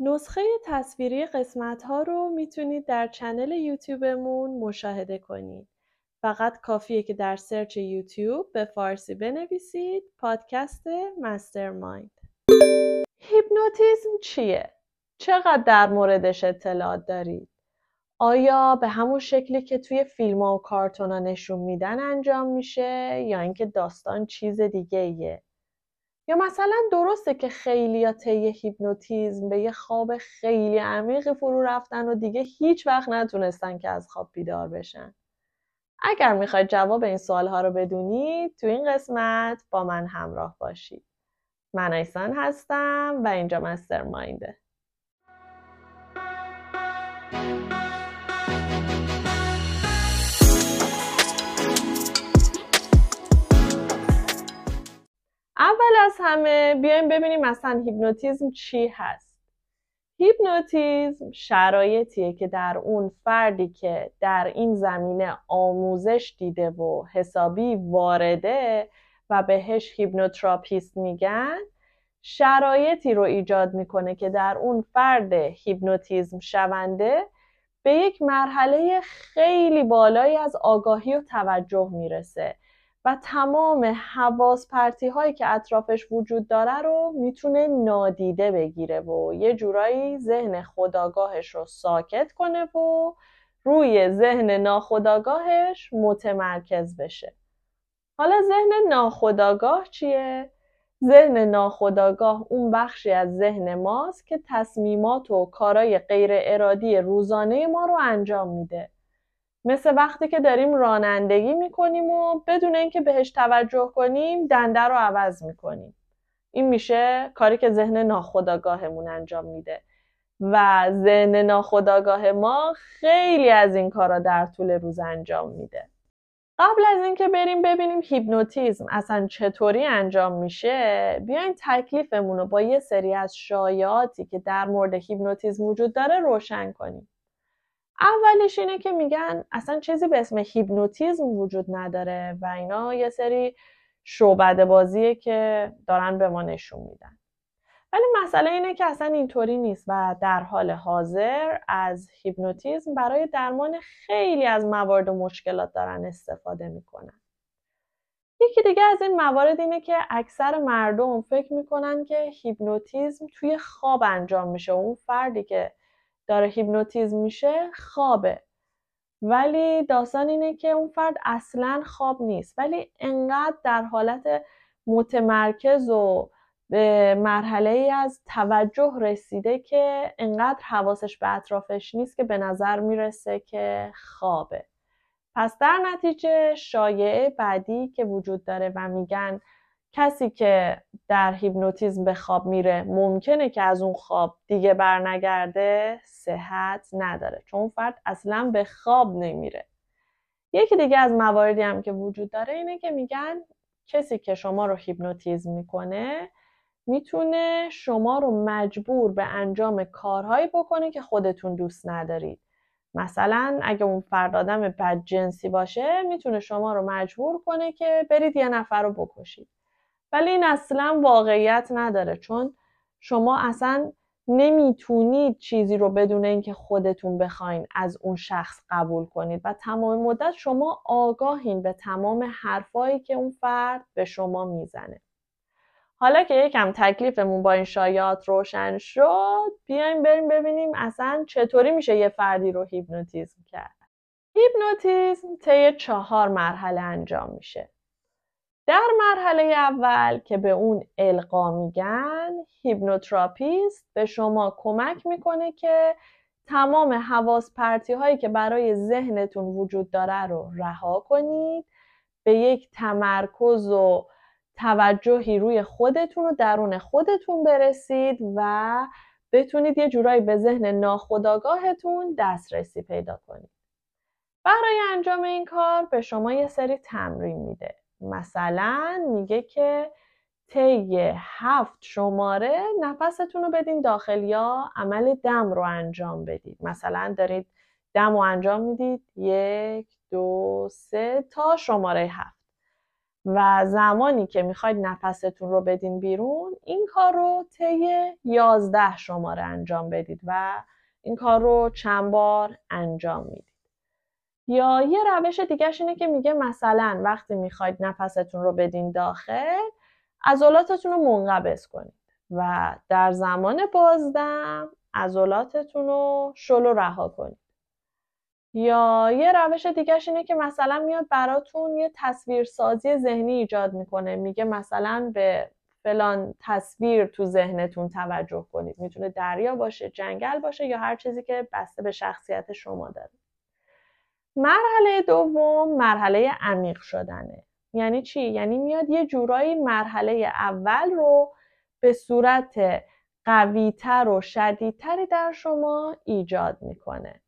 نسخه تصویری قسمت ها رو میتونید در چنل یوتیوبمون مشاهده کنید. فقط کافیه که در سرچ یوتیوب به فارسی بنویسید پادکست مسترمایند. هیپنوتیزم چیه؟ چقدر در موردش اطلاعات دارید؟ آیا به همون شکلی که توی فیلم‌ها و کارتون‌ها نشون میدن انجام میشه یا اینکه داستان چیز دیگه‌ایه؟ یا مثلا درسته که خیلی‌ها طی هیپنوتیزم به یه خواب خیلی عمیق فرو رفتن و دیگه هیچ وقت نتونستن که از خواب بیدار بشن؟ اگر میخواید جواب این سوال‌ها رو بدونید تو این قسمت با من همراه باشید. من ایسان هستم و اینجا مسترماینده. اول از همه بیایم ببینیم اصلا هیپنوتیزم چی هست. هیپنوتیزم شرایطیه که در اون فردی که در این زمینه آموزش دیده و حسابی وارده و بهش هیپنوتراپیست میگن، شرایطی رو ایجاد میکنه که در اون فرد هیپنوتیزم شونده به یک مرحله خیلی بالایی از آگاهی و توجه میرسه و تمام حواس پرتی هایی که اطرافش وجود داره رو میتونه نادیده بگیره و یه جورایی ذهن خودآگاهش رو ساکت کنه و روی ذهن ناخودآگاهش متمرکز بشه. حالا ذهن ناخودآگاه چیه؟ ذهن ناخودآگاه اون بخشی از ذهن ماست که تصمیمات و کارهای غیر ارادی روزانه ما رو انجام میده. مثل وقتی که داریم رانندگی میکنیم و بدون اینکه بهش توجه کنیم دنده رو عوض میکنیم. این میشه کاری که ذهن ناخودآگاهمون انجام میده و ذهن ناخودآگاه ما خیلی از این کارا در طول روز انجام میده. قبل از اینکه بریم ببینیم هیپنوتیزم اصلا چطوری انجام میشه، بیاین تکلیفمون رو با یه سری از شایعاتی که در مورد هیپنوتیزم وجود داره روشن کنیم. اولش اینه که میگن اصلا چیزی به اسم هیپنوتیزم وجود نداره و اینا یه سری شعبده بازیه که دارن به ما نشون میدن. ولی مسئله اینه که اصلا اینطوری نیست و در حال حاضر از هیپنوتیزم برای درمان خیلی از موارد و مشکلات دارن استفاده میکنن. یکی دیگه از این موارد اینه که اکثر مردم فکر میکنن که هیپنوتیزم توی خواب انجام میشه و اون فردی که داره هیپنوتیزم میشه خوابه، ولی داستان اینه که اون فرد اصلا خواب نیست، ولی انقدر در حالت متمرکز و به مرحله‌ای از توجه رسیده که انقدر حواسش به اطرافش نیست که به نظر میرسه که خوابه. پس در نتیجه شایعه بعدی که وجود داره و میگن کسی که در هیپنوتیزم به خواب میره ممکنه که از اون خواب دیگه برنگرده، صحت نداره، چون فرد اصلا به خواب نمیره. یکی دیگه از مواردی هم که وجود داره اینه که میگن کسی که شما رو هیپنوتیزم میکنه میتونه شما رو مجبور به انجام کارهایی بکنه که خودتون دوست ندارید. مثلا اگه اون فرد آدم بدجنسی باشه میتونه شما رو مجبور کنه که برید یه نفر رو بکشید، ولی این اصلا واقعیت نداره، چون شما اصلا نمیتونید چیزی رو بدون اینکه خودتون بخواین از اون شخص قبول کنید و تمام مدت شما آگاهین به تمام حرفایی که اون فرد به شما میزنه. حالا که یکم تکلیفمون با این شایعات روشن شد، بیایم بریم ببینیم اصلا چطوری میشه یه فردی رو هیپنوتیزم کرد. هیپنوتیزم طی 4 مرحله انجام میشه. در مرحله اول که به اون القا میگن، هیپنوتراپیست به شما کمک میکنه که تمام حواس پرتی هایی که برای ذهنتون وجود داره رو رها کنید، به یک تمرکز و توجهی روی خودتون و درون خودتون برسید و بتونید یه جورایی به ذهن ناخودآگاهتون دسترسی پیدا کنید. برای انجام این کار به شما یه سری تمرین میده. مثلا میگه که طی 7 شماره نفستون رو بدین داخل یا عمل دم رو انجام بدید. مثلا دارید دم رو انجام میدید 1، 2، 3 تا شماره 7. و زمانی که میخواید نفستون رو بدین بیرون، این کار رو طی 11 شماره انجام بدید و این کار رو چند بار انجام میدید. یا یه روش دیگهش اینه که میگه مثلا وقتی میخواید نفستون رو بدین داخل، عضلاتتون رو منقبض کنید و در زمان بازدم عضلاتتون رو شلو رها کنید. یا یه روش دیگهش اینه که مثلا میاد براتون یه تصویرسازی ذهنی ایجاد میکنه، میگه مثلا به فلان تصویر تو ذهنتون توجه کنید، میتونه دریا باشه، جنگل باشه یا هر چیزی که بسته به شخصیت شما داره. مرحله دوم مرحله عمیق شدنه. یعنی چی؟ یعنی میاد یه جورایی مرحله اول رو به صورت قوی‌تر و شدیدتری در شما ایجاد میکنه.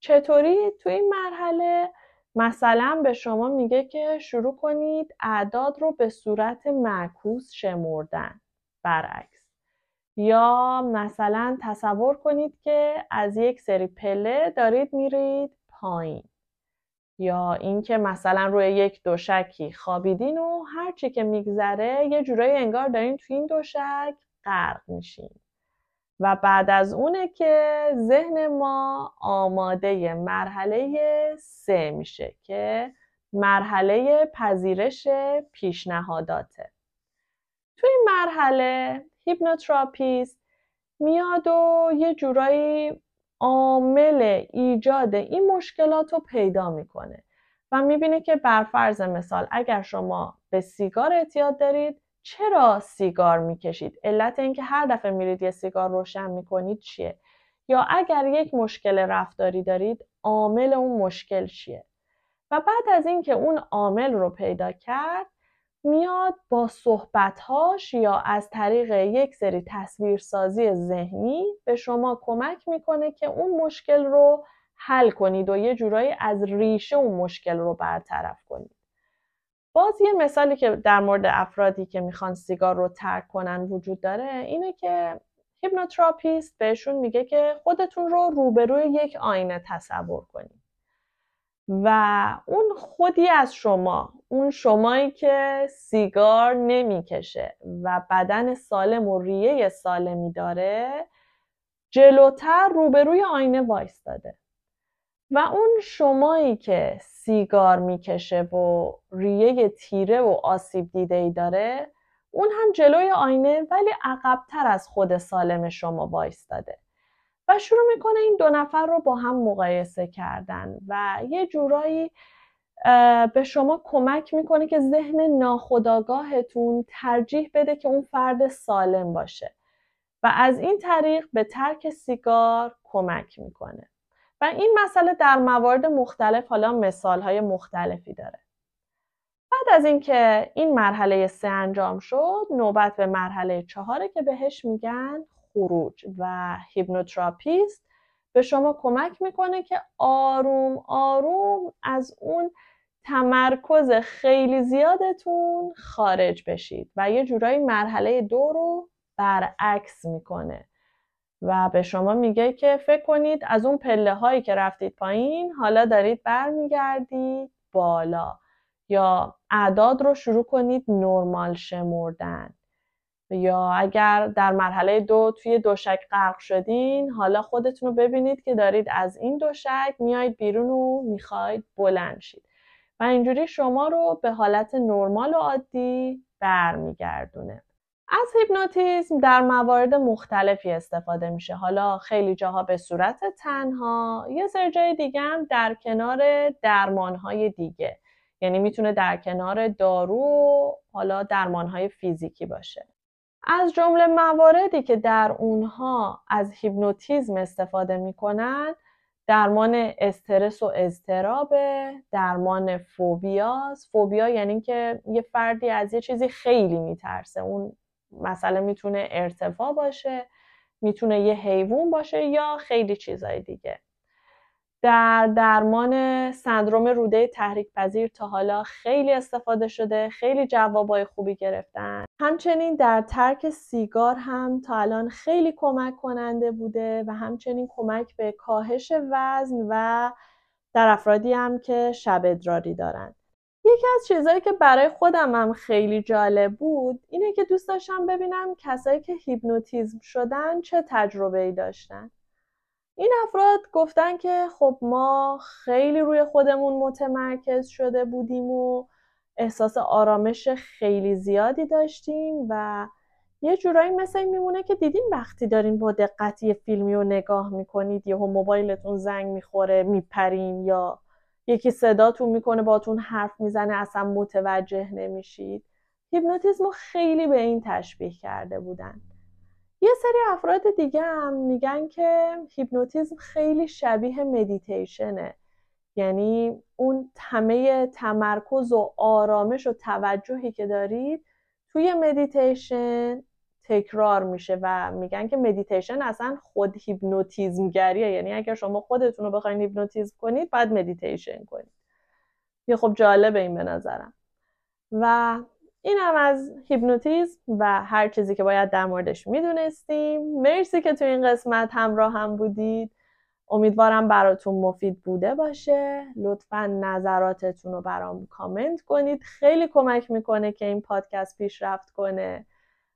چطوری؟ تو این مرحله مثلا به شما میگه که شروع کنید اعداد رو به صورت معکوس شمردن، برعکس. یا مثلا تصور کنید که از یک سری پله دارید میرید پایین، یا اینکه مثلا روی یک دوشکی خوابیدین و هرچی که میگذره یه جورایی انگار دارین تو این دوشک غرق میشین. و بعد از اونه که ذهن ما آماده مرحله 3 میشه که مرحله پذیرش پیشنهاداته. تو این مرحله هیپنوتراپیست میاد و یه جورایی عامل ایجاد این مشکلات رو پیدا میکنه و میبینه که بر فرض مثال اگر شما به سیگار اعتیاد دارید، چرا سیگار میکشید؟ علت اینکه هر دفعه میرید یه سیگار روشن میکنید چیه؟ یا اگر یک مشکل رفتاری دارید، عامل اون مشکل چیه؟ و بعد از اینکه اون عامل رو پیدا کرد، میاد با صحبت‌هاش یا از طریق یک سری تصویرسازی ذهنی به شما کمک میکنه که اون مشکل رو حل کنید و یه جورایی از ریشه اون مشکل رو برطرف کنید. باز یه مثالی که در مورد افرادی که میخوان سیگار رو ترک کنن وجود داره اینه که هیپنوتراپیست بهشون میگه که خودتون رو روبروی یک آینه تصور کنید و اون خودی از شما، اون شمایی که سیگار نمیکشه و بدن سالم و ریه سالمی داره، جلوتر روبروی آینه وایستاده و اون شمایی که سیگار میکشه و ریه تیره و آسیب دیده‌ای داره، اون هم جلوی آینه ولی عقب‌تر از خود سالم شما وایستاده و شروع میکنه این دو نفر رو با هم مقایسه کردن و یه جورایی به شما کمک میکنه که ذهن ناخودآگاهتون ترجیح بده که اون فرد سالم باشه و از این طریق به ترک سیگار کمک میکنه و این مسئله در موارد مختلف حالا مثالهای مختلفی داره. بعد از اینکه این مرحله 3 انجام شد، نوبت به مرحله 4 که بهش میگن خروج و هیپنوتراپیست به شما کمک میکنه که آروم آروم از اون تمرکز خیلی زیادتون خارج بشید و یه جورایی مرحله 2 رو برعکس میکنه و به شما میگه که فکر کنید از اون پله هایی که رفتید پایین، حالا دارید برمیگردید بالا، یا اعداد رو شروع کنید نرمال شمردن، یا اگر در مرحله 2 توی دوشک غرق شدین، حالا خودتون رو ببینید که دارید از این دوشک میایید بیرون و میخواید بلند شید و اینجوری شما رو به حالت نرمال و عادی برمیگردونه. از هیپنوتیزم در موارد مختلفی استفاده میشه. حالا خیلی جاها به صورت تنها، یه سری جای دیگه هم در کنار درمانهای دیگه، یعنی میتونه در کنار دارو، حالا درمانهای فیزیکی باشه. از جمله مواردی که در اونها از هیپنوتیزم استفاده میکنن درمان استرس و اضطراب، درمان فوبیاست. فوبیا یعنی که یه فردی از یه چیزی خیلی میترسه، اون مثلا میتونه ارتفاع باشه، میتونه یه حیوان باشه یا خیلی چیزای دیگه. در درمان سندروم روده تحریک پذیر تا حالا خیلی استفاده شده، خیلی جوابای خوبی گرفتن. همچنین در ترک سیگار هم تا الان خیلی کمک کننده بوده و همچنین کمک به کاهش وزن و در افرادی هم که شب ادراری دارن. یکی از چیزایی که برای خودم هم خیلی جالب بود اینه که دوست داشتم ببینم کسایی که هیپنوتیزم شدن چه تجربه‌ای داشتن. این افراد گفتن که خب ما خیلی روی خودمون متمرکز شده بودیم و احساس آرامش خیلی زیادی داشتیم و یه جورایی مثل این میمونه که دیدین وقتی دارین با دقت یه فیلمی رو نگاه میکنید یهو موبایلتون زنگ میخوره میپرین یا یکی صداتون میکنه باتون حرف میزنه اصلا متوجه نمیشید. هیپنوتیزم رو خیلی به این تشبیه کرده بودن. یه سری افراد دیگه هم میگن که هیپنوتیزم خیلی شبیه مدیتیشنه، یعنی اون همه تمرکز و آرامش و توجهی که دارید توی مدیتیشن تکرار میشه و میگن که مدیتیشن اصلا خود هیپنوتیزمگریه، یعنی اگر شما خودتون رو بخواید هیپنوتیزم کنید بعد مدیتیشن کنید. یه خب جالبه این به نظرم. و این هم از هیپنوتیزم و هر چیزی که باید در موردش میدونستیم. مرسی که تو این قسمت همراه هم بودید. امیدوارم براتون مفید بوده باشه. لطفاً نظراتتون رو برام کامنت کنید، خیلی کمک میکنه که این پادکست پیشرفت کنه.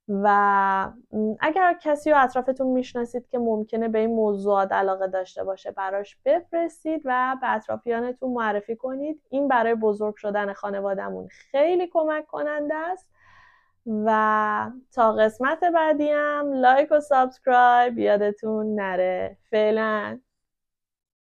و اگر کسی رو اطرافتون میشناسید که ممکنه به این موضوعات علاقه داشته باشه براش بفرستید و به اطرافیانتون معرفی کنید. این برای بزرگ شدن خانوادمون خیلی کمک کننده است. و تا قسمت بعدی هم لایک و سابسکرایب یادتون نره. فعلا.